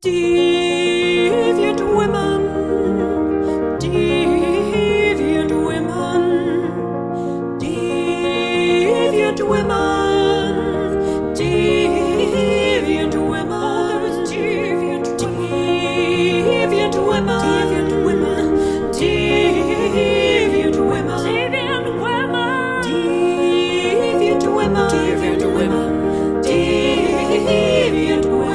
Deviant women, deviant women, deviant women, deviant women, oh, deviant women, deviant women.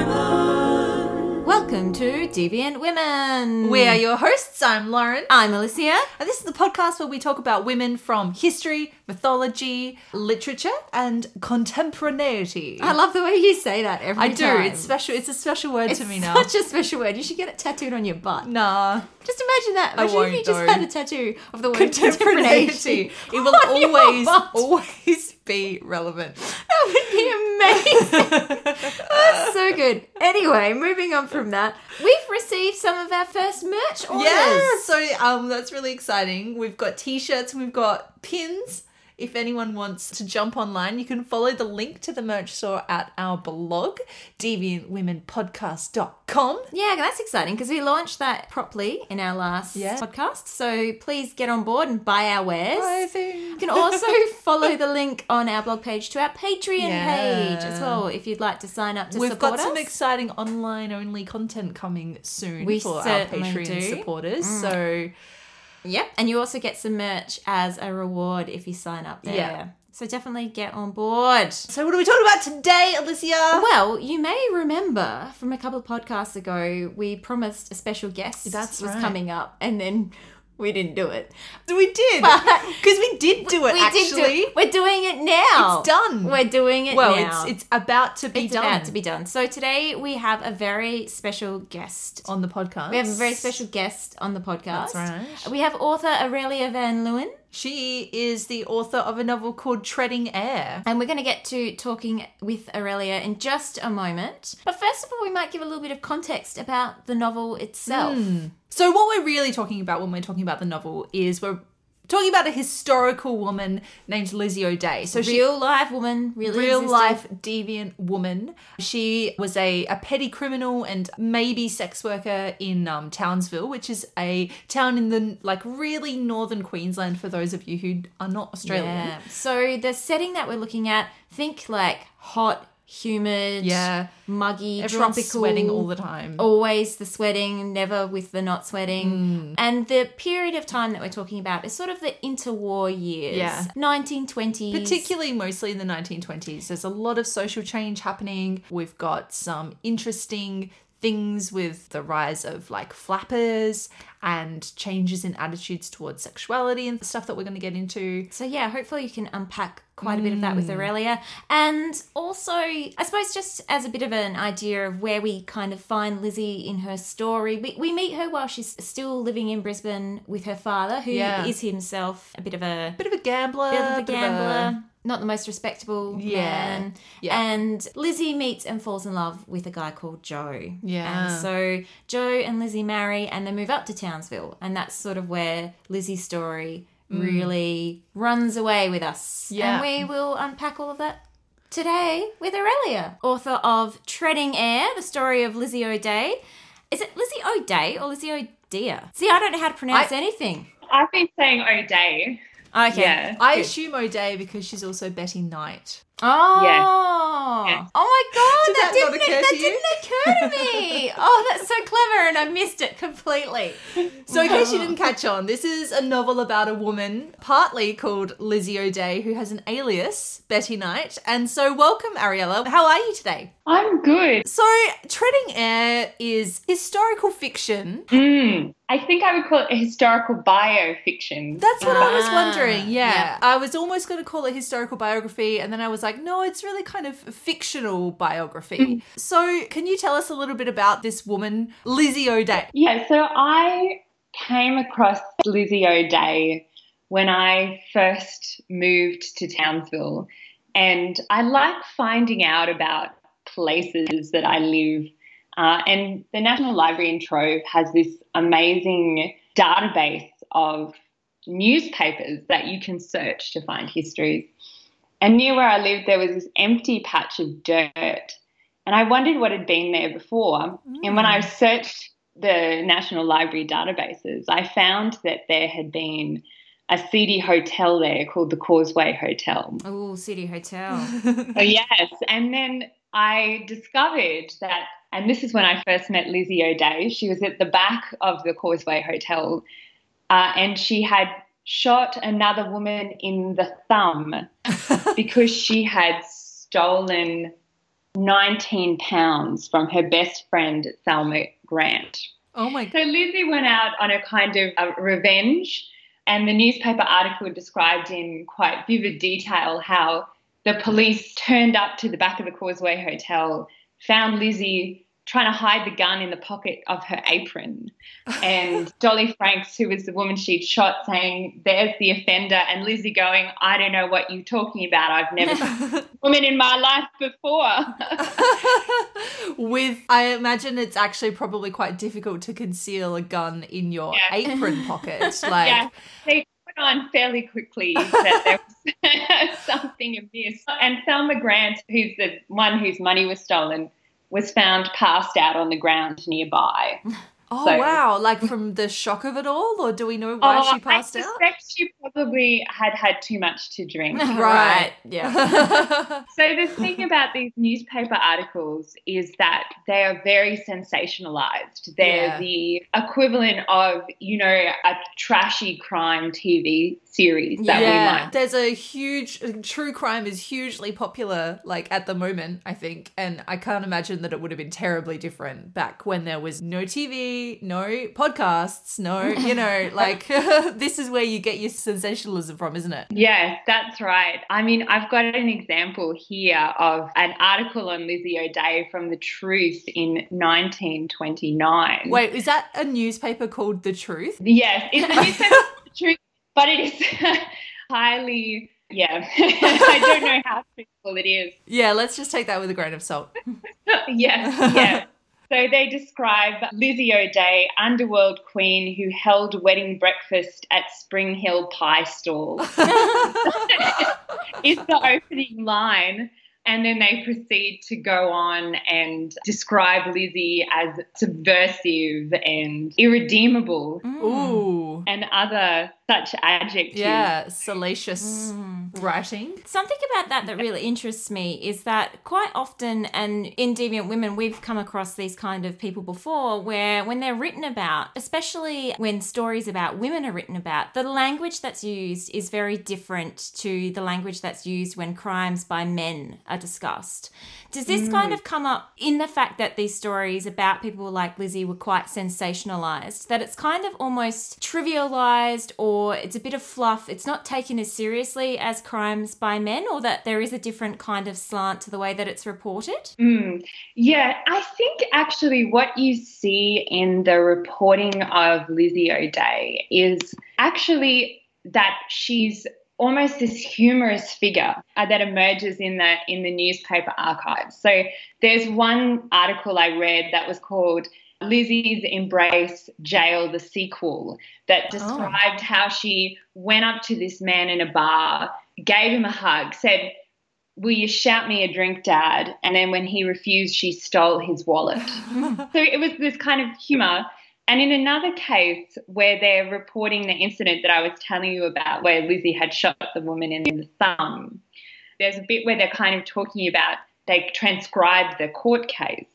Welcome to Deviant Women. We are your hosts. I'm Lauren. I'm Alicia. And this is the podcast where we talk about women from history, mythology, literature, and contemporaneity. I love the way you say that every time. I do. It's special. It's a special word to me now. It's such a special word. You should get it tattooed on your butt. Nah. Just imagine that. Imagine if you just had a tattoo of the word contemporaneity. It will always be relevant. That would be amazing. That's so good. Anyway, moving on from that, we've received some of our first merch orders. Yeah, so that's really exciting. We've got t-shirts and we've got pins. If anyone wants to jump online, you can follow the link to the merch store at our blog, deviantwomenpodcast.com. Yeah, that's exciting because we launched that properly in our last podcast. So please get on board and buy our wares. You can also follow the link on our blog page to our Patreon page as well if you'd like to sign up to support us. We've got some exciting online-only content coming soon for our Patreon supporters. So... Yep, and you also get some merch as a reward if you sign up there. Yeah. So definitely get on board. So what are we talking about today, Alicia? Well, you may remember from a couple of podcasts ago, we promised a special guest was coming up and then we didn't do it. We did. Because we did do it, We're doing it now. It's done. We're doing it now. Well, it's about to be done. It's about to be done. So today we have a very special guest. On the podcast. We have a very special guest on the podcast. That's right. We have author Aurelia van Leeuwen. She is the author of a novel called Treading Air. And we're going to get to talking with Aurelia in just a moment. But first of all, we might give a little bit of context about the novel itself. So what we're really talking about when we're talking about the novel is we're talking about a historical woman named Lizzie O'Dea. So real life deviant woman. She was a petty criminal and maybe sex worker in Townsville, which is a town in the really northern Queensland for those of you who are not Australian. Yeah. So the setting that we're looking at, think hot, humid, muggy, everyone's tropical, sweating all the time. Always the sweating, never with the not sweating. And the period of time that we're talking about is sort of the interwar years, 1920s. Particularly mostly in the 1920s. There's a lot of social change happening. We've got some interesting things with the rise of flappers and changes in attitudes towards sexuality and stuff that we're going to get into. So yeah, hopefully you can unpack quite a bit of that with Aurelia. And also, I suppose just as a bit of an idea of where we kind of find Lizzie in her story, we meet her while she's still living in Brisbane with her father, who is himself a bit of a gambler. Not the most respectable man. Yeah. And Lizzie meets and falls in love with a guy called Joe. Yeah. And so Joe and Lizzie marry and they move up to Townsville. And that's sort of where Lizzie's story really runs away with us. Yeah. And we will unpack all of that today with Aurelia, author of Treading Air, the story of Lizzie O'Dea. Is it Lizzie O'Dea or Lizzie O'Dea? See, I don't know how to pronounce anything. I've been saying O'Dea. Okay. Yeah. I assume O'Dea because she's also Betty Knight. Oh. Yeah. Oh, my God. That didn't occur to me. Oh, that's so clever and I missed it completely. So in case you didn't catch on, this is a novel about a woman partly called Lizzie O'Dea who has an alias, Betty Knight. And so welcome, Ariella. How are you today? I'm good. So Treading Air is historical fiction. I think I would call it a historical biofiction. That's what I was wondering, yeah. I was almost going to call it historical biography and then I was no, it's really kind of a fictional biography. So can you tell us a little bit about this woman, Lizzie O'Dea? Yeah, so I came across Lizzie O'Dea when I first moved to Townsville and I like finding out about places that I live. And the National Library in Trove has this amazing database of newspapers that you can search to find histories. And near where I lived, there was this empty patch of dirt And I wondered what had been there before. And when I searched the National Library databases, I found that there had been a seedy hotel there called the Causeway Hotel. Oh, seedy hotel. Yes. And then I discovered that, and this is when I first met Lizzie O'Dea, she was at the back of the Causeway Hotel, and she had shot another woman in the thumb because she had stolen 19 pounds from her best friend, Salma Grant. Oh, my God. So Lizzie went out on a kind of revenge, and the newspaper article described in quite vivid detail how the police turned up to the back of the Causeway Hotel, found Lizzie trying to hide the gun in the pocket of her apron, and Dolly Franks, who was the woman she'd shot, saying, "There's the offender," and Lizzie going, "I don't know what you're talking about. I've never seen a woman in my life before." With, I imagine it's actually probably quite difficult to conceal a gun in your apron pocket. Like, they put on fairly quickly that there was something amiss. And Selma Grant, who's the one whose money was stolen, was found passed out on the ground nearby. Oh, so, wow. Like from the shock of it all? Or do we know why she passed out? I suspect she probably had too much to drink. Right, yeah. So the thing about these newspaper articles is that they are very sensationalised. They're the equivalent of, you know, a trashy crime TV series that we like. There's a huge, true crime is hugely popular, like, at the moment, I think, and I can't imagine that it would have been terribly different back when there was no TV, no podcasts, no, you know, like, this is where you get your sensationalism from, isn't it? Yes, that's right. I mean, I've got an example here of an article on Lizzie O'Dea from The Truth in 1929. Wait, is that a newspaper called The Truth? Yes, it's a newspaper called The Truth. But it is highly, I don't know how truthful it is. Yeah, let's just take that with a grain of salt. Yes. So they describe Lizzie O'Dea, underworld queen who held wedding breakfast at Spring Hill Pie Stall. It's the opening line. And then they proceed to go on and describe Lizzie as subversive and irredeemable. Ooh. And other such adjectives. Yeah, salacious writing. Something about that really interests me is that quite often, and in Deviant Women, we've come across these kind of people before where when they're written about, especially when stories about women are written about, the language that's used is very different to the language that's used when crimes by men are discussed. Does this kind of come up in the fact that these stories about people like Lizzie were quite sensationalised, that it's kind of almost trivialised or it's a bit of fluff, it's not taken as seriously as crimes by men, or that there is a different kind of slant to the way that it's reported? Yeah, I think actually what you see in the reporting of Lizzie O'Dea is actually that she's almost this humorous figure that emerges in the newspaper archives. So there's one article I read that was called Lizzie's Embrace, Jail, the Sequel, that described how she went up to this man in a bar, gave him a hug, said, "Will you shout me a drink, Dad?" And then when he refused, she stole his wallet. So it was this kind of humour. And in another case where they're reporting the incident that I was telling you about where Lizzie had shot the woman in the thumb, there's a bit where they're kind of talking about they transcribed the court case.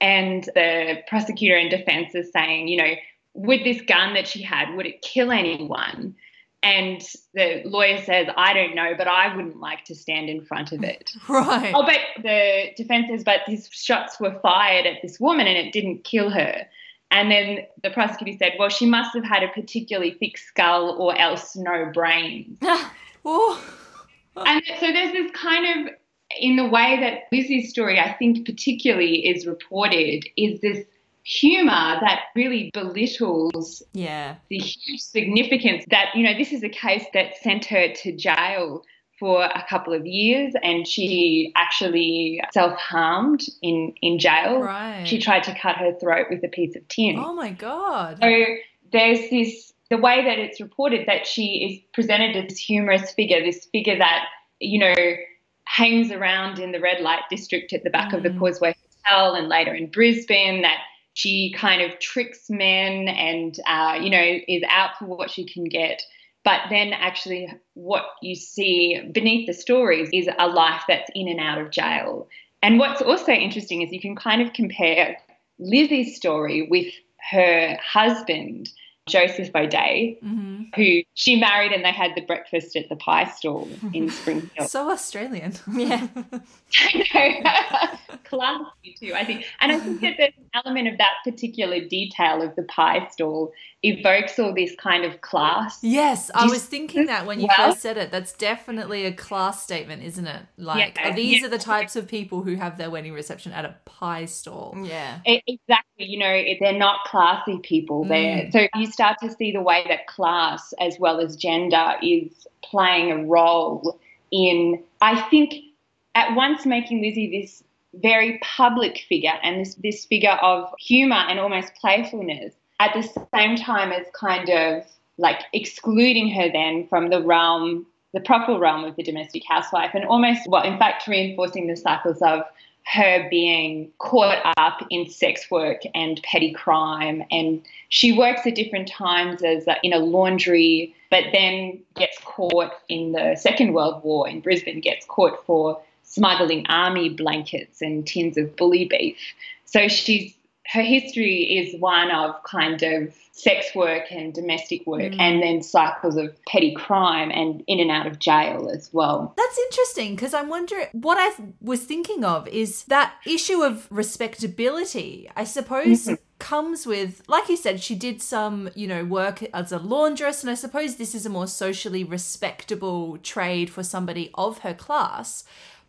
And the prosecutor and defence is saying, you know, with this gun that she had, would it kill anyone? And the lawyer says, "I don't know, but I wouldn't like to stand in front of it." Right. Oh, but the defence says, "But these shots were fired at this woman and it didn't kill her." And then the prosecutor said, "Well, she must have had a particularly thick skull or else no brains." And so there's this kind of, in the way that Lizzie's story, I think, particularly is reported, is this humour that really belittles the huge significance that, you know, this is a case that sent her to jail for a couple of years and she actually self-harmed in jail. Right. She tried to cut her throat with a piece of tin. Oh, my God. So there's this, the way that it's reported that she is presented as this humorous figure, this figure that, you know, hangs around in the red light district at the back of the Causeway Hotel and later in Brisbane, that she kind of tricks men and, you know, is out for what she can get. But then actually what you see beneath the stories is a life that's in and out of jail. And what's also interesting is you can kind of compare Lizzie's story with her husband, Joseph O'Dea, who she married and they had the breakfast at the pie stall in Spring Hill. So Australian. Yeah. I know. Classy too, I think. And I think that there's an element of that particular detail of the pie stall evokes all this kind of class. Yes, I was thinking that when you first said it. That's definitely a class statement, isn't it? Like, these are the types of people who have their wedding reception at a pie stall. Yeah. Exactly. You know, they're not classy people there. So you start to see the way that class as well as gender is playing a role in, I think, at once making Lizzie this very public figure and this figure of humour and almost playfulness, at the same time as kind of like excluding her then from the realm, the proper realm of the domestic housewife, and almost, well, in fact, reinforcing the cycles of her being caught up in sex work and petty crime. And she works at different times as in a laundry, but then gets caught in the Second World War in Brisbane, gets caught for smuggling army blankets and tins of bully beef. So her history is one of kind of sex work and domestic work and then cycles of petty crime and in and out of jail as well. That's interesting, because I'm wondering, what I was thinking of is that issue of respectability, I suppose, comes with, like you said, she did some, you know, work as a laundress, and I suppose this is a more socially respectable trade for somebody of her class.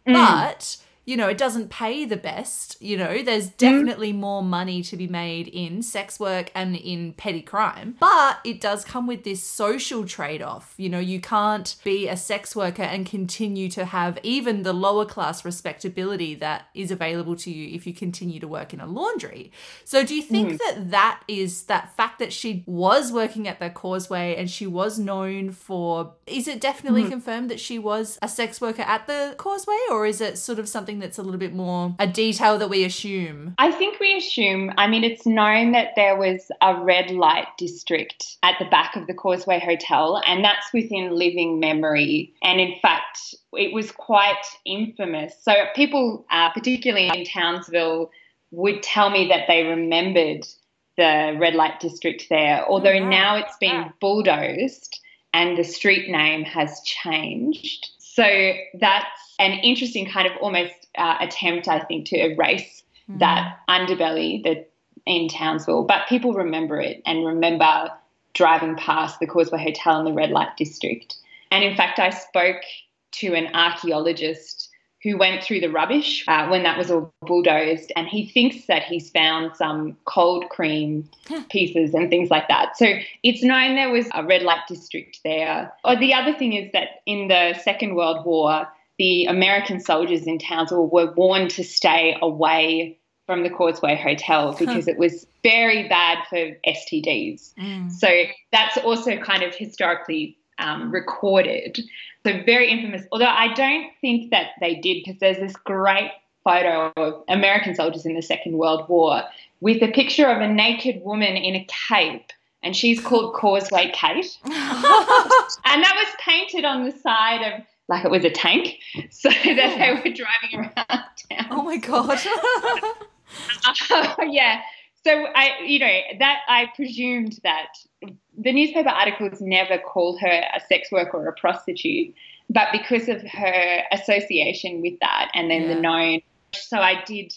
But you know, it doesn't pay the best. You know, there's definitely more money to be made in sex work and in petty crime. But it does come with this social trade-off. You know, you can't be a sex worker and continue to have even the lower class respectability that is available to you if you continue to work in a laundry. So do you think that is that fact that she was working at the Causeway and she was known for, is it definitely confirmed that she was a sex worker at the Causeway, or is it sort of something that's a little bit more a detail that we assume? I think we assume. I mean, it's known that there was a red light district at the back of the Causeway Hotel, and that's within living memory. And in fact, it was quite infamous. So people, particularly in Townsville, would tell me that they remembered the red light district there, although now it's been bulldozed and the street name has changed. So that's an interesting kind of almost attempt, I think, to erase that underbelly that in Townsville. But people remember it and remember driving past the Causeway Hotel in the red light district. And, in fact, I spoke to an archaeologist who went through the rubbish when that was all bulldozed, and he thinks that he's found some cold cream pieces and things like that. So it's known there was a red light district there. Or the other thing is that in the Second World War, the American soldiers in Townsville were warned to stay away from the Causeway Hotel because it was very bad for STDs. So that's also kind of historically recorded. So very infamous, although I don't think that they did, because there's this great photo of American soldiers in the Second World War with a picture of a naked woman in a cape, and she's called Causeway Kate. And that was painted on the side of, like, it was a tank, so that they were driving around town. Oh, my God. Yeah. So, I presumed that the newspaper articles never call her a sex worker or a prostitute, but because of her association with that and then the known, so I did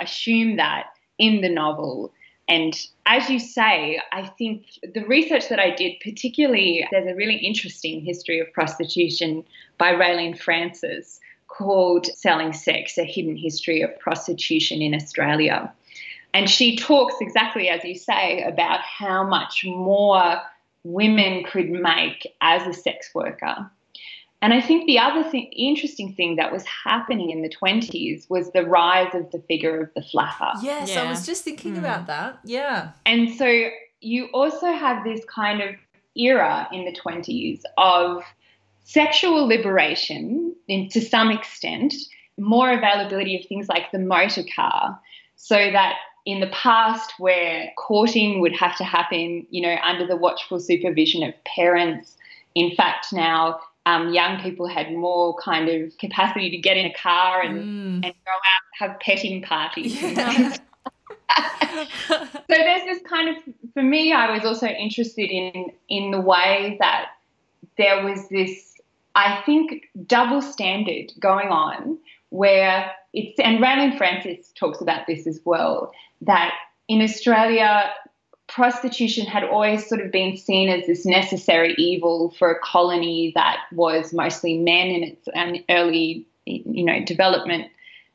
assume that in the novel. And as you say, I think the research that I did, particularly, there's a really interesting history of prostitution by Raelene Frances called Selling Sex, A Hidden History of Prostitution in Australia. And she talks exactly, as you say, about how much more women could make as a sex worker. And I think the other interesting thing that was happening in the 20s was the rise of the figure of the flapper. Yes, yeah. I was just thinking about that. Yeah. And so you also have this kind of era in the 20s of sexual liberation, to some extent, more availability of things like the motor car, so that in the past where courting would have to happen, you know, under the watchful supervision of parents, in fact now young people had more kind of capacity to get in a car and go out and have petting parties. Yeah. So there's this kind of, for me, I was also interested in the way that there was this, I think, double standard going on where it's, and Raelene Frances talks about this as well, that in Australia prostitution had always sort of been seen as this necessary evil for a colony that was mostly men in its early, you know, development,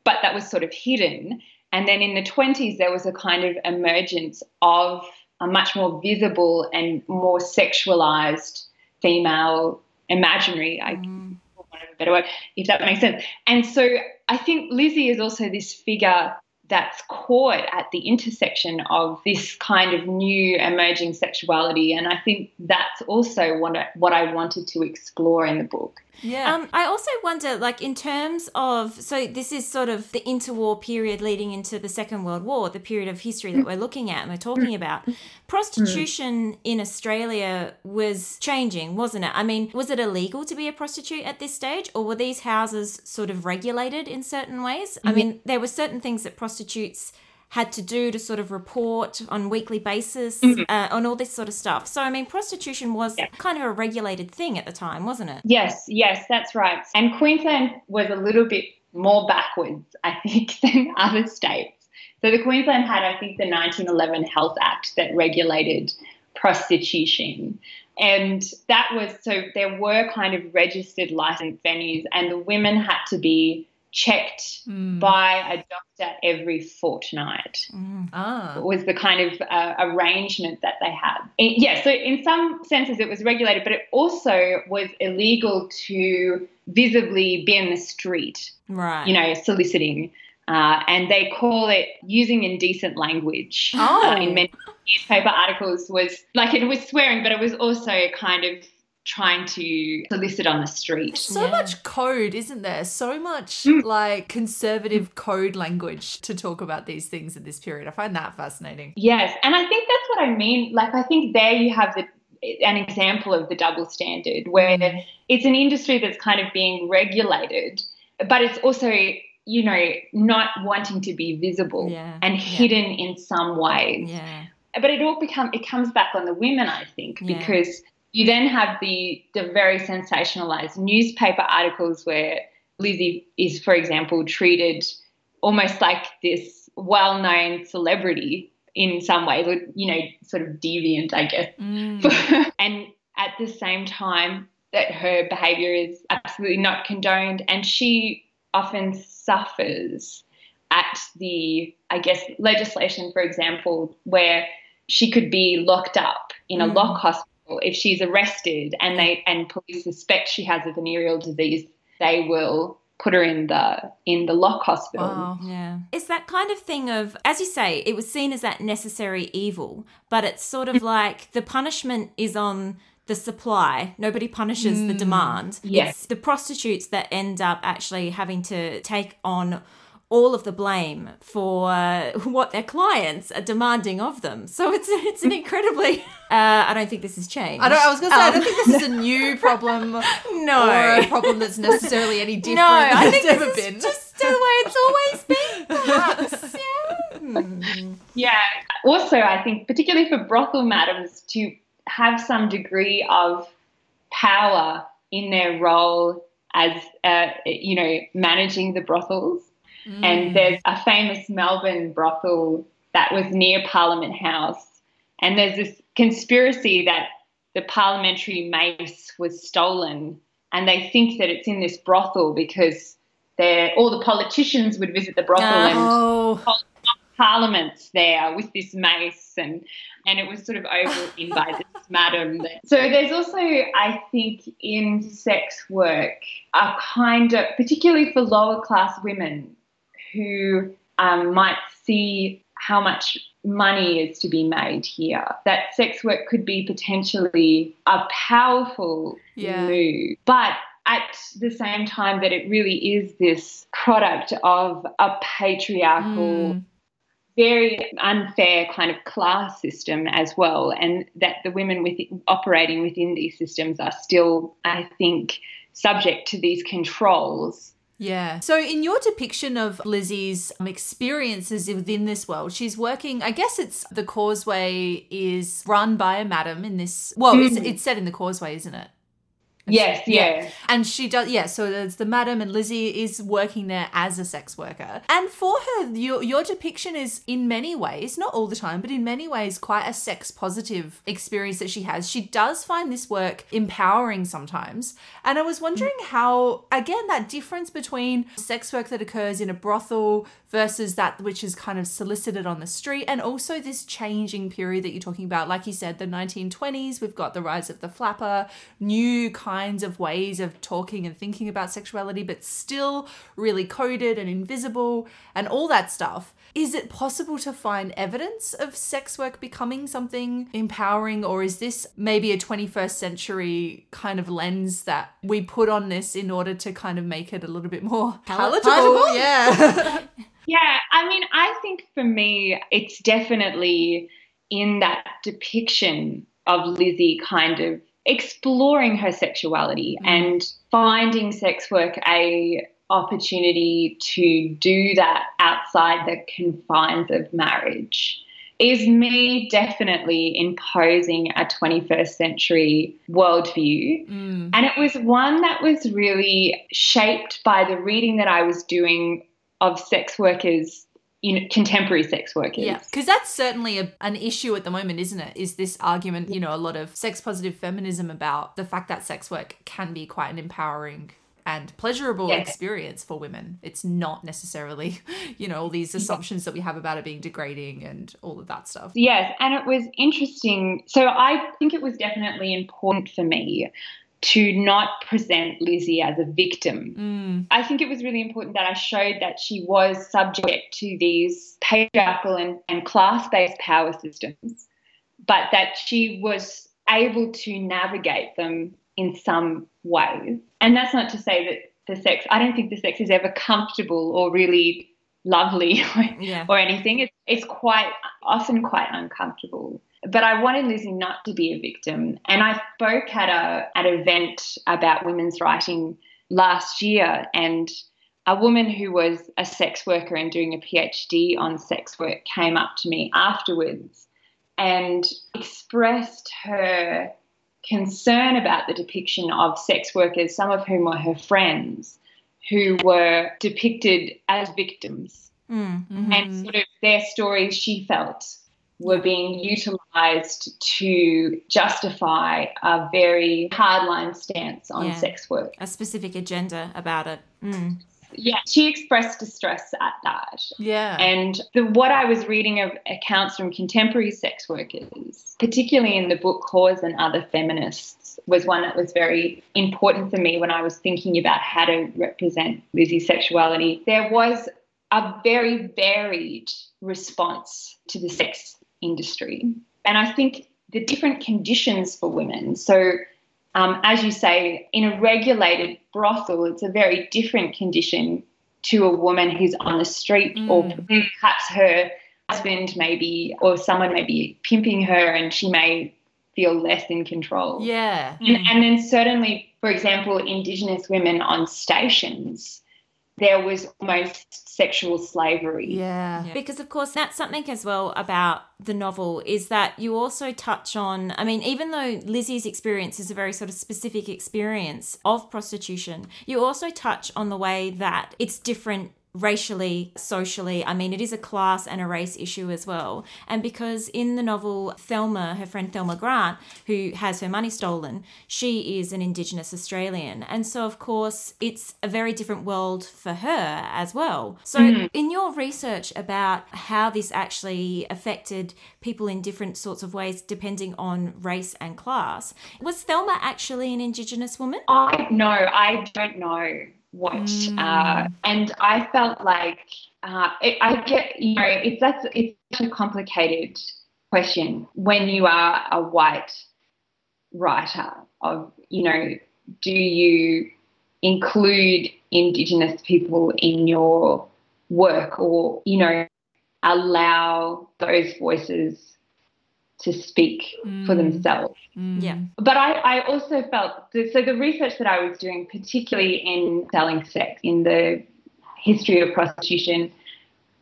but that was sort of hidden. And then in the 20s, there was a kind of emergence of a much more visible and more sexualized female imaginary, I want a better word, if that makes sense. And so I think Lizzie is also this figure that's caught at the intersection of this kind of new emerging sexuality, and I think that's also what I wanted to explore in the book. Yeah. I also wonder, like, in terms of, so this is sort of the interwar period leading into the Second World War, the period of history that we're looking at and we're talking about. Prostitution in Australia was changing, wasn't it? I mean, was it illegal to be a prostitute at this stage, or were these houses sort of regulated in certain ways? I mean, there were certain things that prostitutes had to do to sort of report on weekly basis, on all this sort of stuff. So, I mean, prostitution was kind of a regulated thing at the time, wasn't it? Yes, that's right. And Queensland was a little bit more backwards, I think, than other states. So the Queensland had, I think, the 1911 Health Act that regulated prostitution. And that was, so there were kind of registered licensed venues, and the women had to be checked by a doctor every fortnight. Was the kind of arrangement that they had. So in some senses it was regulated, but it also was illegal to visibly be in the street, right? You know, soliciting. And they call it using indecent language. In many newspaper articles was, like, it was swearing, but it was also kind of trying to solicit on the street. So much code, isn't there? So much like conservative code language to talk about these things in this period. I find that fascinating. Yes, and I think that's what I mean. Like, I think there you have an example of the double standard where it's an industry that's kind of being regulated, but it's also, you know, not wanting to be visible and hidden in some ways. Yeah. But it comes back on the women, I think, because you then have the very sensationalised newspaper articles where Lizzie is, for example, treated almost like this well-known celebrity in some way, you know, sort of deviant, I guess. And at the same time that her behaviour is absolutely not condoned, and she often suffers at the, I guess, legislation, for example, where she could be locked up in a lock hospital. If she's arrested and police suspect she has a venereal disease, they will put her in the lock hospital. Wow. Yeah. It's that kind of thing of, as you say, it was seen as that necessary evil, but it's sort of like the punishment is on the supply. Nobody punishes the demand. Yes. It's the prostitutes that end up actually having to take on all of the blame for what their clients are demanding of them. So it's an incredibly... I don't think this has changed. I was going to say, I don't think this is a new problem. No. Or a problem that's necessarily any different than it's ever been. No, I think this is just the way it's always been, perhaps. Yeah. Also, I think, particularly for brothel madams, to have some degree of power in their role as, you know, managing the brothels. And there's a famous Melbourne brothel that was near Parliament House, and there's this conspiracy that the parliamentary mace was stolen, and they think that it's in this brothel because all the politicians would visit the brothel and hold parliaments there with this mace, and it was sort of over in by this madam. So there's also, I think, in sex work, a kind of, particularly for lower class women, who might see how much money is to be made here, that sex work could be potentially a powerful move. But at the same time that it really is this product of a patriarchal, very unfair kind of class system as well, and that the women operating within these systems are still, I think, subject to these controls. Yeah. So in your depiction of Lizzie's experiences within this world, she's working, I guess it's the Causeway is run by a madam in this, well, it's set in the Causeway, isn't it? Yes, yeah. And she does, so there's the madam, and Lizzie is working there as a sex worker. And for her, your depiction is in many ways, not all the time, but in many ways quite a sex-positive experience that she has. She does find this work empowering sometimes. And I was wondering how, again, that difference between sex work that occurs in a brothel versus that which is kind of solicited on the street, and also this changing period that you're talking about. Like you said, the 1920s, we've got the rise of the flapper, new kinds of ways of talking and thinking about sexuality, but still really coded and invisible and all that stuff. Is it possible to find evidence of sex work becoming something empowering, or is this maybe a 21st century kind of lens that we put on this in order to kind of make it a little bit more palatable? Yeah. Yeah, I mean, I think for me it's definitely in that depiction of Lizzie kind of exploring her sexuality and finding sex work a opportunity to do that outside the confines of marriage is me definitely imposing a 21st century worldview. And it was one that was really shaped by the reading that I was doing of sex workers, contemporary sex workers. Yeah, because that's certainly an issue at the moment, isn't it? Is this argument, a lot of sex-positive feminism about the fact that sex work can be quite an empowering and pleasurable experience for women. It's not necessarily, all these assumptions that we have about it being degrading and all of that stuff. Yes, and it was interesting. So I think it was definitely important for me to not present Lizzie as a victim. I think it was really important that I showed that she was subject to these patriarchal and class-based power systems, but that she was able to navigate them in some ways. And that's not to say that I don't think the sex is ever comfortable or really lovely or anything. It's often quite uncomfortable. But I wanted Lizzie not to be a victim. And I spoke at an event about women's writing last year, and a woman who was a sex worker and doing a PhD on sex work came up to me afterwards and expressed her concern about the depiction of sex workers, some of whom were her friends, who were depicted as victims. And sort of their stories, she felt, were being utilised to justify a very hardline stance on sex work. A specific agenda about it. Yeah, she expressed distress at that. Yeah. And what I was reading of accounts from contemporary sex workers, particularly in the book Cause and Other Feminists, was one that was very important for me when I was thinking about how to represent Lizzie's sexuality. There was a very varied response to the sex industry. And I think the different conditions for women, so as you say, in a regulated brothel, it's a very different condition to a woman who's on the street or perhaps her husband maybe or someone may be pimping her and she may feel less in control. Yeah. And then certainly, for example, Indigenous women on stations, there was almost sexual slavery. Yeah. Because, of course, that's something as well about the novel is that you also touch on, I mean, even though Lizzie's experience is a very sort of specific experience of prostitution, you also touch on the way that it's different racially, socially. I mean, it is a class and a race issue as well. And because in the novel, Thelma, her friend Thelma Grant, who has her money stolen, she is an Indigenous Australian. And so, of course, it's a very different world for her as well. So in your research about how this actually affected people in different sorts of ways depending on race and class, was Thelma actually an Indigenous woman? No, I don't know. watch. And I felt like it's a complicated question when you are a white writer of, you know, do you include Indigenous people in your work or, you know, allow those voices to speak for themselves. Yeah. But I also felt, so the research that I was doing, particularly in Selling Sex, in the history of prostitution,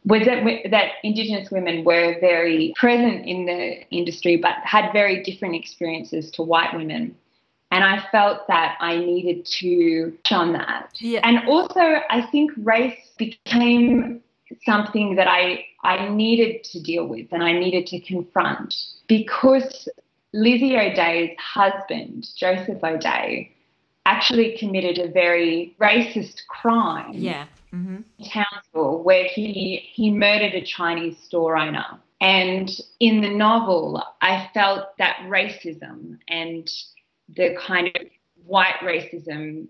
was that Indigenous women were very present in the industry but had very different experiences to white women. And I felt that I needed to shun that. Yeah. And also I think race became something that I needed to deal with and I needed to confront because Lizzie O'Dea's husband, Joseph O'Dea, actually committed a very racist crime in Townsville where he murdered a Chinese store owner. And in the novel, I felt that racism and the kind of white racism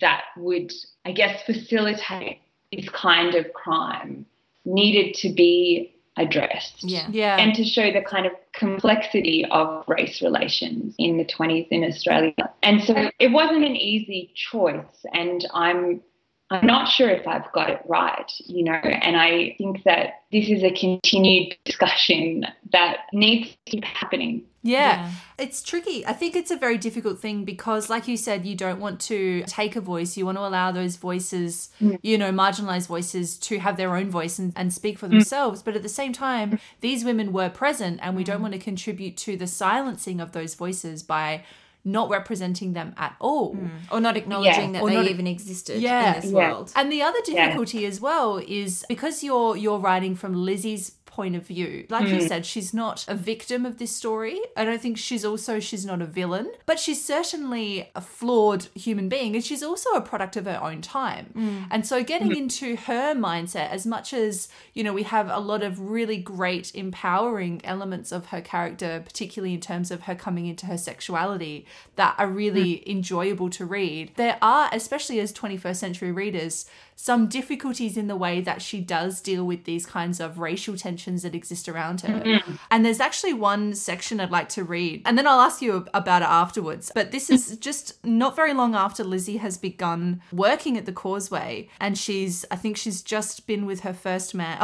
that would, I guess, facilitate this kind of crime needed to be addressed. Yeah. Yeah. And to show the kind of complexity of race relations in the 20s in Australia. And so it wasn't an easy choice and I'm not sure if I've got it right, you know, and I think that this is a continued discussion that needs to keep happening. Yeah, it's tricky. I think it's a very difficult thing because, like you said, you don't want to take a voice. You want to allow those voices, you know, marginalised voices to have their own voice and speak for themselves. But at the same time, these women were present and we don't want to contribute to the silencing of those voices by not representing them at all. Or not acknowledging that they even existed in this world. And the other difficulty as well is because you're writing from Lizzie's point of view, like you said, she's not a victim of this story. I don't think she's not a villain, but she's certainly a flawed human being and she's also a product of her own time. And so getting into her mindset, as much as, you know, we have a lot of really great empowering elements of her character, particularly in terms of her coming into her sexuality, that are really enjoyable to read, there are, especially as 21st century readers, some difficulties in the way that she does deal with these kinds of racial tensions that exist around her. And there's actually one section I'd like to read, and then I'll ask you about it afterwards. But this is just not very long after Lizzie has begun working at the Causeway, and I think she's just been with her third man,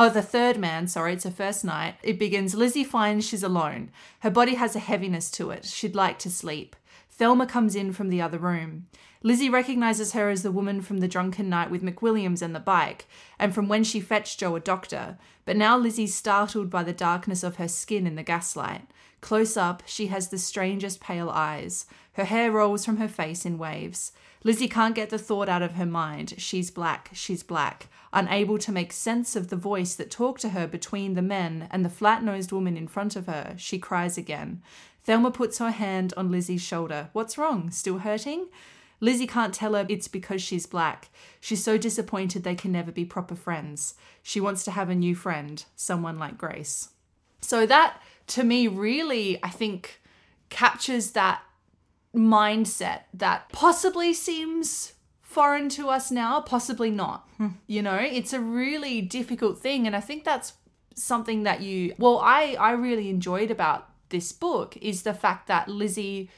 it's her first night. It begins, Lizzie finds she's alone. Her body has a heaviness to it. She'd like to sleep. Thelma comes in from the other room. Lizzie recognises her as the woman from the drunken night with McWilliams and the bike, and from when she fetched Joe a doctor. But now Lizzie's startled by the darkness of her skin in the gaslight. Close up, she has the strangest pale eyes. Her hair rolls from her face in waves. Lizzie can't get the thought out of her mind. She's black, unable to make sense of the voice that talked to her between the men and the flat-nosed woman in front of her. She cries again. Thelma puts her hand on Lizzie's shoulder. What's wrong? Still hurting? Lizzie can't tell her it's because she's black. She's so disappointed they can never be proper friends. She wants to have a new friend, someone like Grace. So that, to me, really, I think, captures that mindset that possibly seems foreign to us now, possibly not. You know, it's a really difficult thing. And I think that's something that I really enjoyed about this book is the fact that Lizzie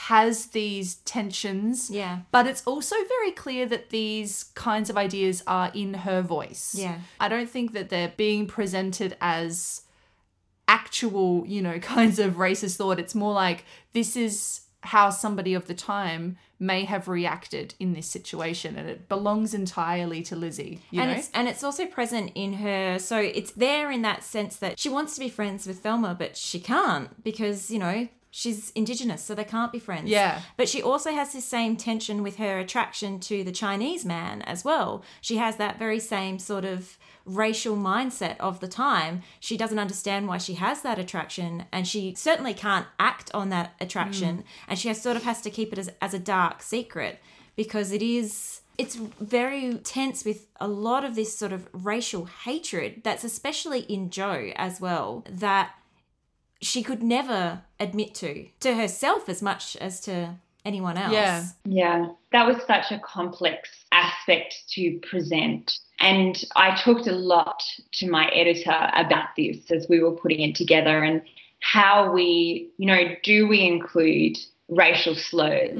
has these tensions, but it's also very clear that these kinds of ideas are in her voice. Yeah. I don't think that they're being presented as actual, you know, kinds of racist thought. It's more like this is how somebody of the time may have reacted in this situation, and it belongs entirely to Lizzie. It's also present in her, so it's there in that sense that she wants to be friends with Thelma, but she can't because, you know, she's Indigenous, so they can't be friends. Yeah. But she also has this same tension with her attraction to the Chinese man as well. She has that very same sort of racial mindset of the time. She doesn't understand why she has that attraction, and she certainly can't act on that attraction, and she has to keep it as a dark secret because it's very tense with a lot of this sort of racial hatred that's especially in Joe as well, that she could never admit to herself as much as to anyone else. Yeah. That was such a complex aspect aspect to present. And I talked a lot to my editor about this as we were putting it together, and how we, you know, do we include racial slurs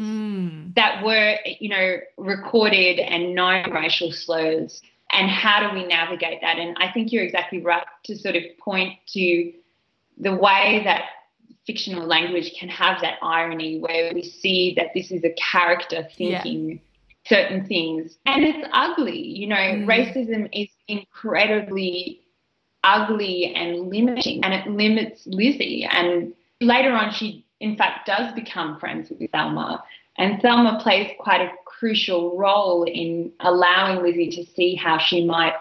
that were, you know, recorded and known racial slurs, and how do we navigate that? And I think you're exactly right to sort of point to the way that fictional language can have that irony where we see that this is a character thinking certain things, and it's ugly. You know, racism is incredibly ugly and limiting, and it limits Lizzie. And later on she, in fact, does become friends with Thelma, and Thelma plays quite a crucial role in allowing Lizzie to see how she might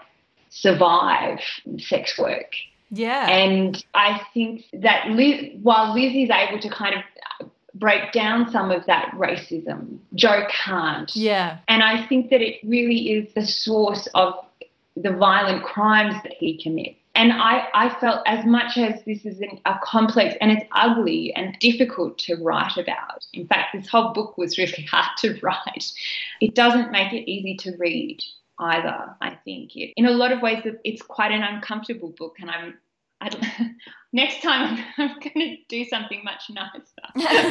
survive sex work. Yeah. And I think that while Lizzie's able to kind of break down some of that racism, Jo can't. Yeah. And I think that it really is the source of the violent crimes that he commits. And I felt, as much as this is a complex, and it's ugly and difficult to write about. In fact, this whole book was really hard to write. It doesn't make it easy to read either, I think. In a lot of ways, it's quite an uncomfortable book, and next time I'm going to do something much nicer.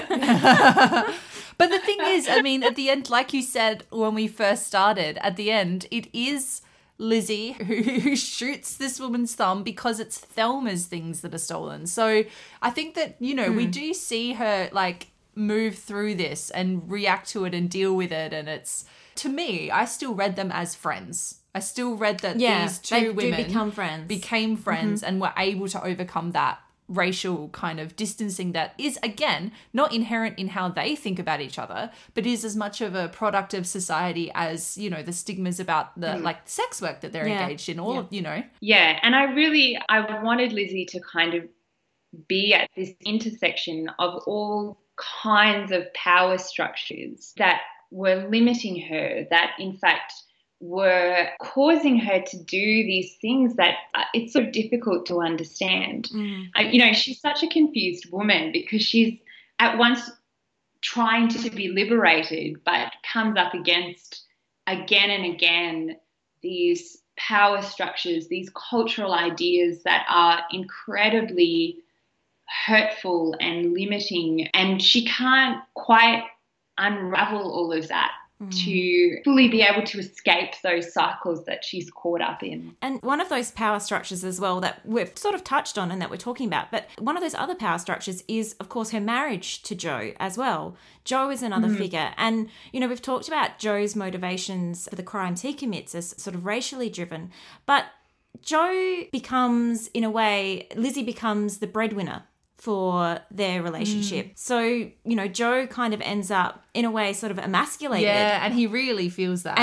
But the thing is, I mean, at the end, like you said when we first started, at the end, it is Lizzie who shoots this woman's thumb because it's Thelma's things that are stolen. So I think that, you know, we do see her like move through this and react to it and deal with it. And it's, to me, I still read them as friends. I still read that these two women became friends and were able to overcome that racial kind of distancing that is, again, not inherent in how they think about each other, but is as much of a product of society as, you know, the stigmas about the like sex work that they're engaged in, all of, you know. Yeah, and I wanted Lizzie to kind of be at this intersection of all kinds of power structures that were limiting her, that in fact were causing her to do these things that it's so difficult to understand. You know, she's such a confused woman because she's at once trying to be liberated but comes up against again and again these power structures, these cultural ideas that are incredibly hurtful and limiting, and she can't quite unravel all of that to fully be able to escape those cycles that she's caught up in. And one of those power structures as well that we've sort of touched on and that we're talking about, but one of those other power structures is, of course, her marriage to Jo as well. Jo is another figure. And, you know, we've talked about Jo's motivations for the crimes he commits as sort of racially driven, but Jo becomes, in a way, Lizzie becomes the breadwinner for their relationship. So, you know, Jo kind of ends up in a way sort of emasculated. Yeah, and he really feels that.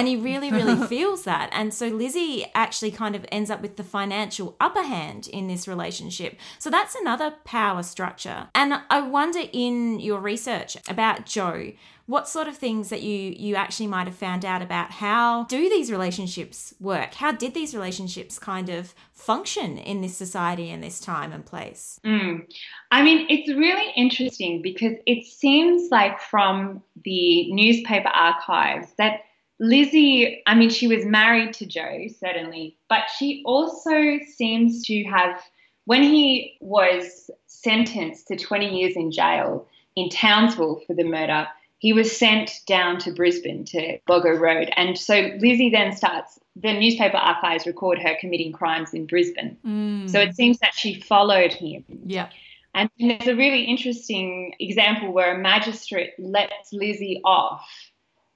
And so Lizzie actually kind of ends up with the financial upper hand in this relationship. So that's another power structure. And I wonder, in your research about Jo, what sort of things that you actually might have found out about how do these relationships work? How did these relationships kind of function in this society and this time and place? I mean, it's really interesting because it seems like from the newspaper archives that Lizzie, I mean, she was married to Jo, certainly, but she also seems to have, when he was sentenced to 20 years in jail in Townsville for the murder, he was sent down to Brisbane, to Boggo Road. And so Lizzie then starts, the newspaper archives record her committing crimes in Brisbane. So it seems that she followed him. Yeah. And there's a really interesting example where a magistrate lets Lizzie off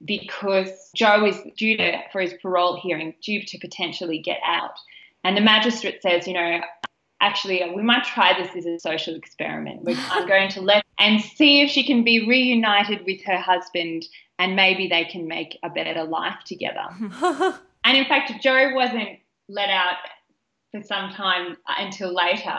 because Jo is due to, for his parole hearing, due to potentially get out. And the magistrate says, you know, actually, we might try this as a social experiment. I'm going to let and see if she can be reunited with her husband and maybe they can make a better life together. And in fact, Jo wasn't let out for some time until later,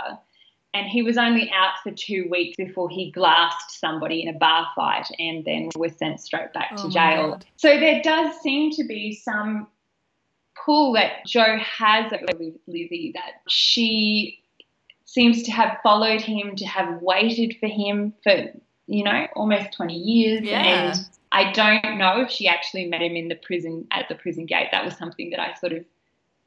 and he was only out for 2 weeks before he glassed somebody in a bar fight and then was sent straight back to jail. So there does seem to be some pull that Jo has over Lizzie, that she seems to have followed him, to have waited for him for, you know, almost 20 years. Yeah. And I don't know if she actually met him in the prison, at the prison gate. That was something that I sort of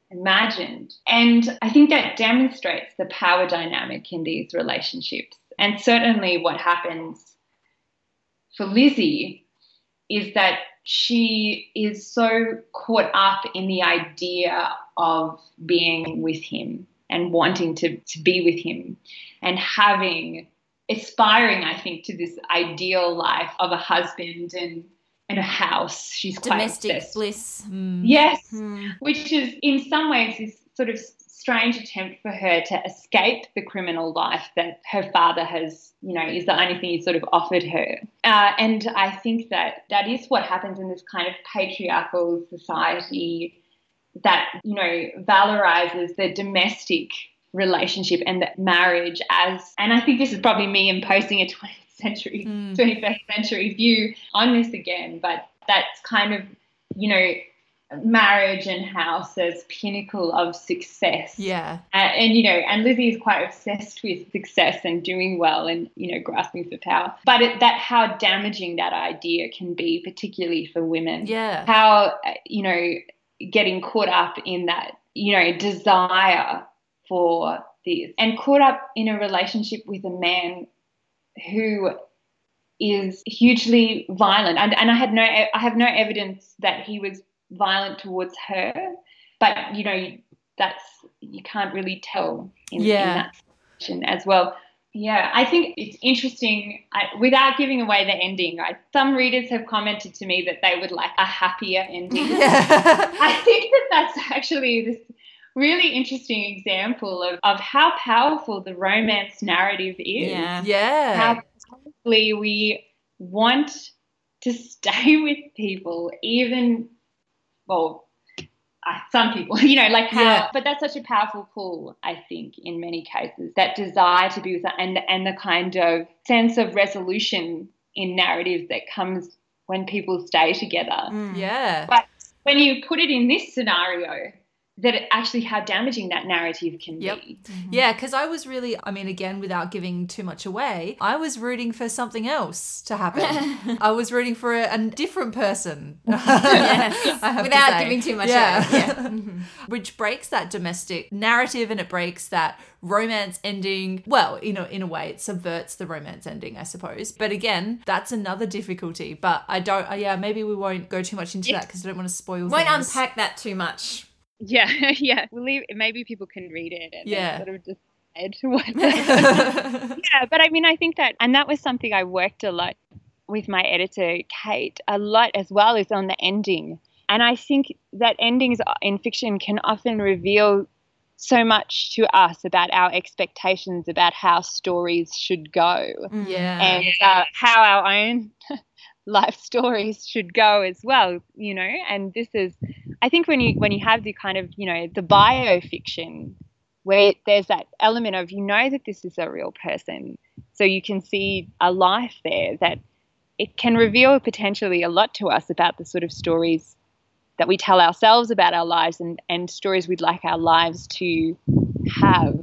imagined. And I think that demonstrates the power dynamic in these relationships. And certainly what happens for Lizzie is that she is so caught up in the idea of being with him and wanting to be with him and having, aspiring, I think, to this ideal life of a husband and a house. She's quite domestic bliss. Mm. Yes, mm. Which is in some ways this sort of strange attempt for her to escape the criminal life that her father has, you know, is the only thing he sort of offered her. And I think that that is what happens in this kind of patriarchal society that, you know, valorizes the domestic relationship and that marriage as, and I think this is probably me imposing a 21st century view on this again, but that's kind of, you know, marriage and house as pinnacle of success. Yeah. And, you know, and Lizzie is quite obsessed with success and doing well and, you know, grasping for power. But that how damaging that idea can be, particularly for women. Yeah. How, you know, getting caught up in that, you know, desire for this and caught up in a relationship with a man who is hugely violent, and I have no evidence that he was violent towards her, but you know that's, you can't really tell in that situation as well. Yeah, I think it's interesting. Without giving away the ending, some readers have commented to me that they would like a happier ending. Yeah. I think that's actually this really interesting example of how powerful the romance narrative is. Yeah. Yeah. How powerfully we want to stay with people, even, well, some people, you know, like how, but that's such a powerful pull, I think, in many cases, that desire to be with them and the kind of sense of resolution in narrative that comes when people stay together. Mm. Yeah. But when you put it in this scenario, that actually how damaging that narrative can be. Mm-hmm. Yeah, because I was really, I mean, again, without giving too much away, I was rooting for something else to happen. I was rooting for a different person. Yes. Without giving too much away. Yeah. Mm-hmm. Which breaks that domestic narrative and it breaks that romance ending. Well, you know, in a way it subverts the romance ending, I suppose. But again, that's another difficulty. But I don't, maybe we won't go too much into that because I don't want to spoil things. Won't unpack that too much. Yeah. We'll leave. Maybe people can read it and sort of decide what. Yeah, but I mean, I think that, and that was something I worked a lot with my editor, Kate, a lot as well, is on the ending. And I think that endings in fiction can often reveal so much to us about our expectations about how stories should go. Yeah. And how our own life stories should go as well, you know. And this is, I think, when you have the kind of, you know, the biofiction where there's that element of, you know, that this is a real person, so you can see a life there, that it can reveal potentially a lot to us about the sort of stories that we tell ourselves about our lives and stories we'd like our lives to have.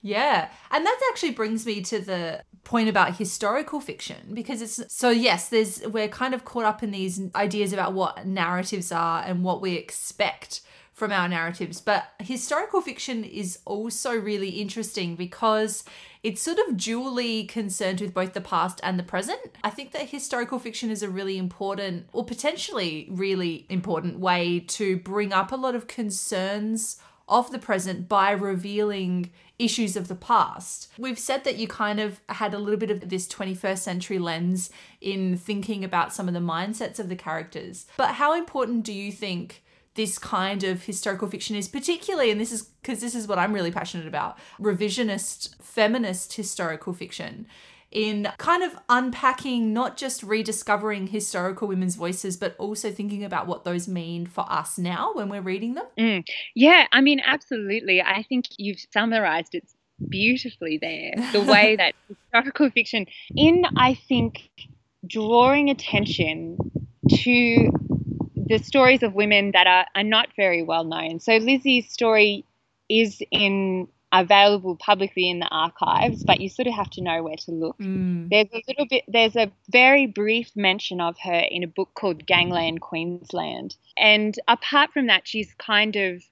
Yeah, and that actually brings me to the point about historical fiction, because it's so, yes, we're kind of caught up in these ideas about what narratives are and what we expect from our narratives, but historical fiction is also really interesting because it's sort of dually concerned with both the past and the present. I think that historical fiction is a really important, or potentially really important, way to bring up a lot of concerns of the present by revealing issues of the past. We've said that you kind of had a little bit of this 21st century lens in thinking about some of the mindsets of the characters. But how important do you think this kind of historical fiction is, particularly, and this is because this is what I'm really passionate about, revisionist, feminist historical fiction, in kind of unpacking, not just rediscovering historical women's voices, but also thinking about what those mean for us now when we're reading them? Mm. Yeah, I mean, absolutely. I think you've summarised it beautifully there, the way that historical fiction, in, I think, drawing attention to the stories of women that are not very well known. So Lizzie's story is in are available publicly in the archives, but you sort of have to know where to look. There's a very brief mention of her in a book called Gangland Queensland. And apart from that, she's kind of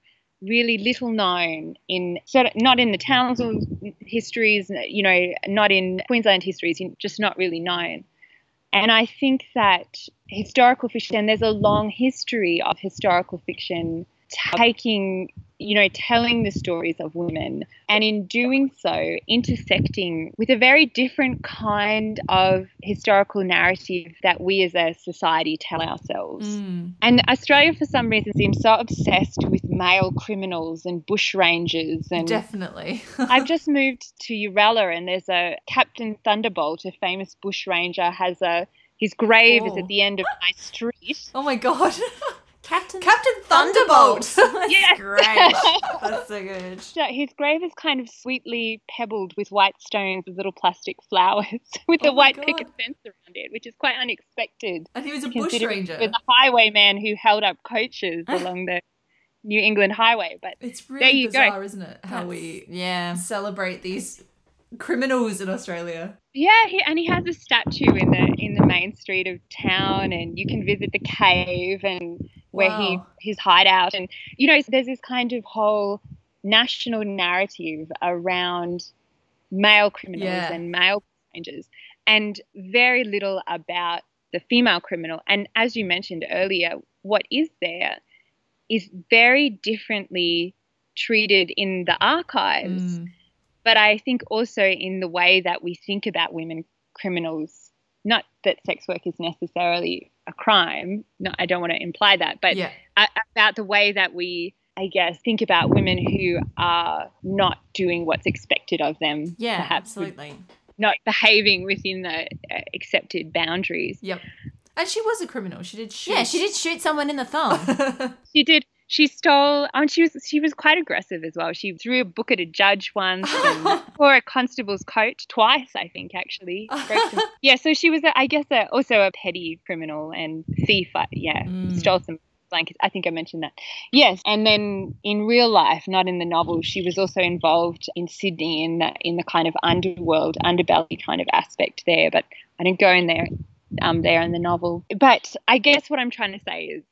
really little known in, sort of, not in the Townsville histories, you know, not in Queensland histories, just not really known. And I think that historical fiction, there's a long history of historical fiction taking, you know, telling the stories of women, and in doing so, intersecting with a very different kind of historical narrative that we as a society tell ourselves. And Australia, for some reason, seems so obsessed with male criminals and bushrangers. And definitely. I've just moved to Uralla, and there's a Captain Thunderbolt, a famous bushranger, his grave is at the end of my street. Oh my god. Captain Thunderbolt. That's great. That's so good. So his grave is kind of sweetly pebbled with white stones and little plastic flowers with a white picket fence around it, which is quite unexpected. And he was a bushranger. He was a highwayman who held up coaches along the New England Highway. But it's really bizarre, isn't it, how we celebrate these criminals in Australia. Yeah, he has a statue in the main street of town, and you can visit the cave and where his hideout, and you know, there's this kind of whole national narrative around male criminals and male rangers, and very little about the female criminal. And as you mentioned earlier, what is there is very differently treated in the archives. But I think also in the way that we think about women criminals, not that sex work is necessarily a crime, no, I don't want to imply that, but about the way that we, I guess, think about women who are not doing what's expected of them. Yeah, perhaps absolutely. Not behaving within the accepted boundaries. Yep. And she was a criminal. She did shoot. Yeah, she did shoot someone in the thumb. She did. She stole, and she was quite aggressive as well. She threw a book at a judge once, and or a constable's coat twice, I think, actually. Yeah, so she was, also a petty criminal and thief. Stole some blankets. I think I mentioned that. Yes, and then in real life, not in the novel, she was also involved in Sydney in the kind of underworld, underbelly kind of aspect there. But I didn't go in there in the novel. But I guess what I'm trying to say is,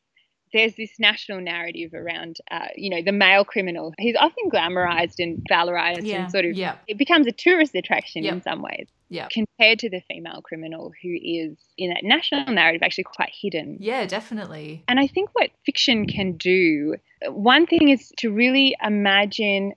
there's this national narrative around, you know, the male criminal. He's often glamorized and valorized and sort of it becomes a tourist attraction in some ways compared to the female criminal, who is in that national narrative actually quite hidden. Yeah, definitely. And I think what fiction can do, one thing is to really imagine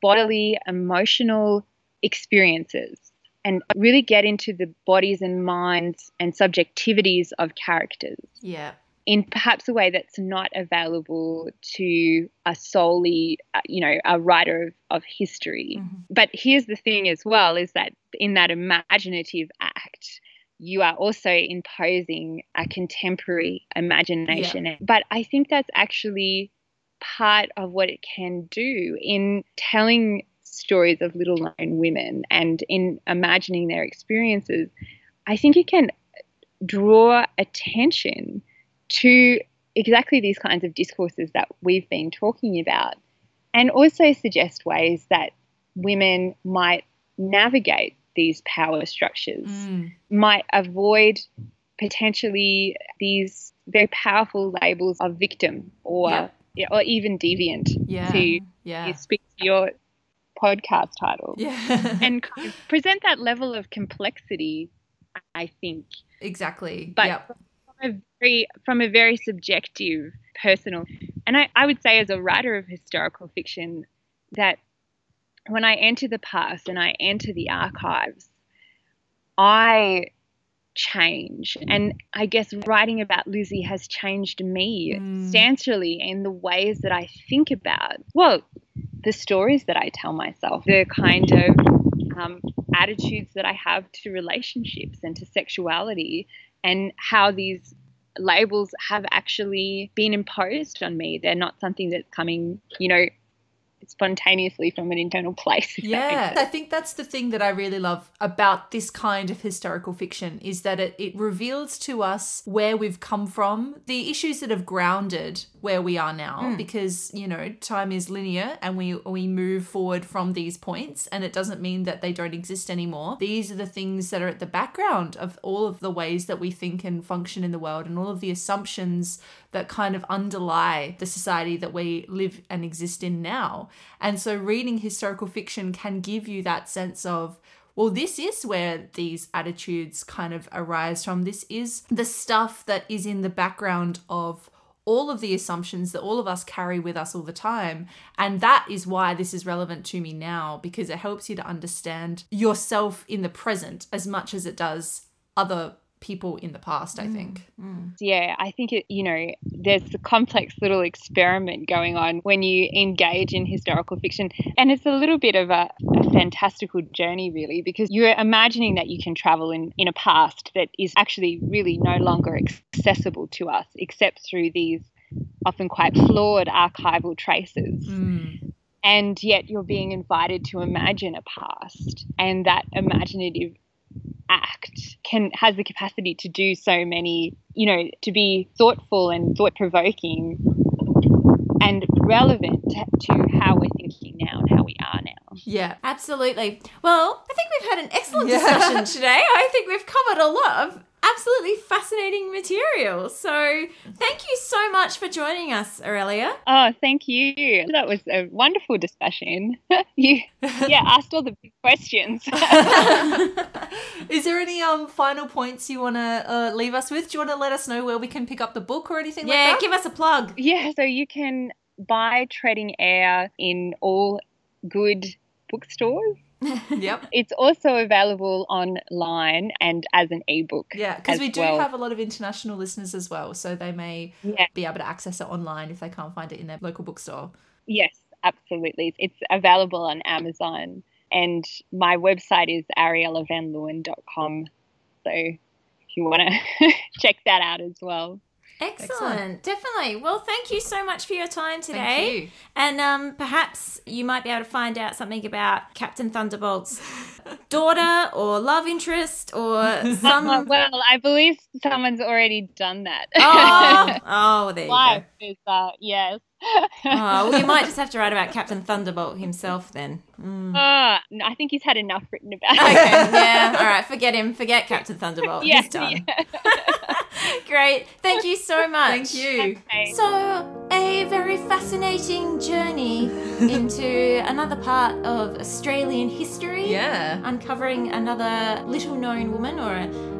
bodily, emotional experiences and really get into the bodies and minds and subjectivities of characters. Yeah. In perhaps a way that's not available to a solely, you know, a writer of history. Mm-hmm. But here's the thing as well, is that in that imaginative act, you are also imposing a contemporary imagination. Yeah. But I think that's actually part of what it can do in telling stories of little known women and in imagining their experiences. I think it can draw attention to exactly these kinds of discourses that we've been talking about, and also suggest ways that women might navigate these power structures, might avoid potentially these very powerful labels of victim or even deviant to speak to your podcast title and kind of present that level of complexity, I think. Exactly. But from a very subjective, personal, and I would say as a writer of historical fiction that when I enter the past and I enter the archives, I change. And I guess writing about Lizzie has changed me substantially in the ways that I think about, well, the stories that I tell myself, the kind of attitudes that I have to relationships and to sexuality, and how these labels have actually been imposed on me. They're not something that's coming, you know, spontaneously from an internal place. Yeah, I think that's the thing that I really love about this kind of historical fiction is that it reveals to us where we've come from, the issues that have grounded where we are now, because, you know, time is linear and we move forward from these points, and it doesn't mean that they don't exist anymore. These are the things that are at the background of all of the ways that we think and function in the world and all of the assumptions that kind of underlie the society that we live and exist in now. And so reading historical fiction can give you that sense of, well, this is where these attitudes kind of arise from. This is the stuff that is in the background of all of the assumptions that all of us carry with us all the time. And that is why this is relevant to me now, because it helps you to understand yourself in the present as much as it does other people in the past, I think. Yeah, I think, there's the complex little experiment going on when you engage in historical fiction. And it's a little bit of a fantastical journey, really, because you're imagining that you can travel in a past that is actually really no longer accessible to us, except through these often quite flawed archival traces. And yet you're being invited to imagine a past, and that imaginative act has the capacity to do so many, to be thoughtful and thought-provoking and relevant to how we're thinking now and how we are now. Yeah, absolutely. Well, I think we've had an excellent discussion today. I think we've covered a lot of absolutely fascinating material. So thank you so much for joining us, Aurelia. Oh, thank you. That was a wonderful discussion. You asked all the big questions. Is there any final points you want to leave us with? Do you want to let us know where we can pick up the book or anything like that? Yeah, give us a plug. Yeah, so you can buy Treading Air in all good bookstores. Yep. It's also available online and as an ebook. Yeah, because we do have a lot of international listeners as well, so they may be able to access it online if they can't find it in their local bookstore. Yes, absolutely. It's available on Amazon, and my website is arielavanlewen.com. So if you want to check that out as well. Excellent. Definitely. Well, thank you so much for your time today. Thank you. And perhaps you might be able to find out something about Captain Thunderbolt's daughter or love interest or someone. Well, I believe someone's already done that. Oh, there you Life go. Is, yes. Oh, well, you might just have to write about Captain Thunderbolt himself then. No, I think he's had enough written about it. Okay, yeah, all right, forget him. Forget Captain Thunderbolt. He's done. Yeah. Great. Thank you so much. Thank you. Okay. So a very fascinating journey into another part of Australian history. Yeah. Uncovering another little-known woman or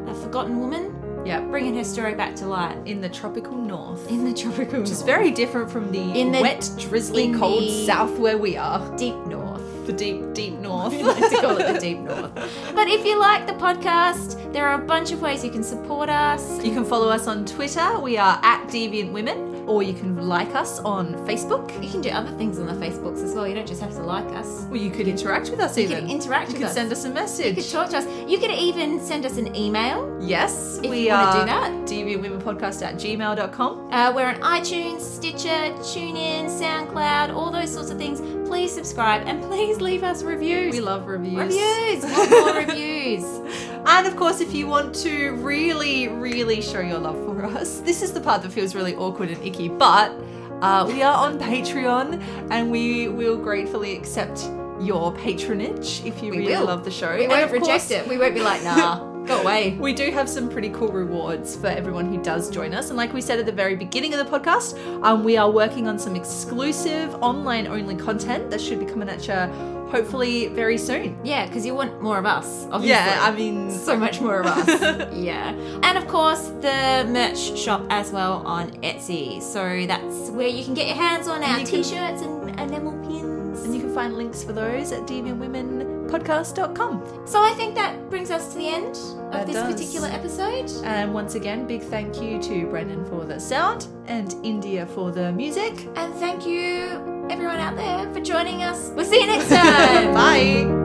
a forgotten woman. Yeah, bringing her story back to life. In the tropical north. Which is very different from the wet, drizzly, cold south where we are. Deep north. The deep north. We like to call it the deep north. But if you like the podcast, there are a bunch of ways you can support us. You can follow us on Twitter. We are @DeviantWomen. Or you can like us on Facebook. You can do other things on the Facebooks as well. You don't just have to like us. Well, you could interact with us even. You could send us a message. You could talk to us. You could even send us an email. Yes, we are deviantwomenpodcast@gmail.com. We're on iTunes, Stitcher, TuneIn, SoundCloud, all those sorts of things. Please subscribe and please leave us reviews. We love reviews. More reviews. And, of course, if you want to really, really show your love for us, this is the part that feels really awkward and icky, but we are on Patreon and we will gratefully accept your patronage if you love the show. We won't reject it. We won't be like, nah. Go away. We do have some pretty cool rewards for everyone who does join us. And like we said at the very beginning of the podcast, we are working on some exclusive online-only content that should be coming at you hopefully very soon. Yeah, because you want more of us, obviously. Yeah, I mean... so much more of us. Yeah. And, of course, the merch shop as well on Etsy. So that's where you can get your hands on our T-shirts and enamel pins. And you can find links for those at deviantwomenpodcast.com. So I think that brings us to the end of this particular episode. And once again, big thank you to Brendan for the sound and India for the music. And thank you, everyone out there, for joining us. We'll see you next time. Bye.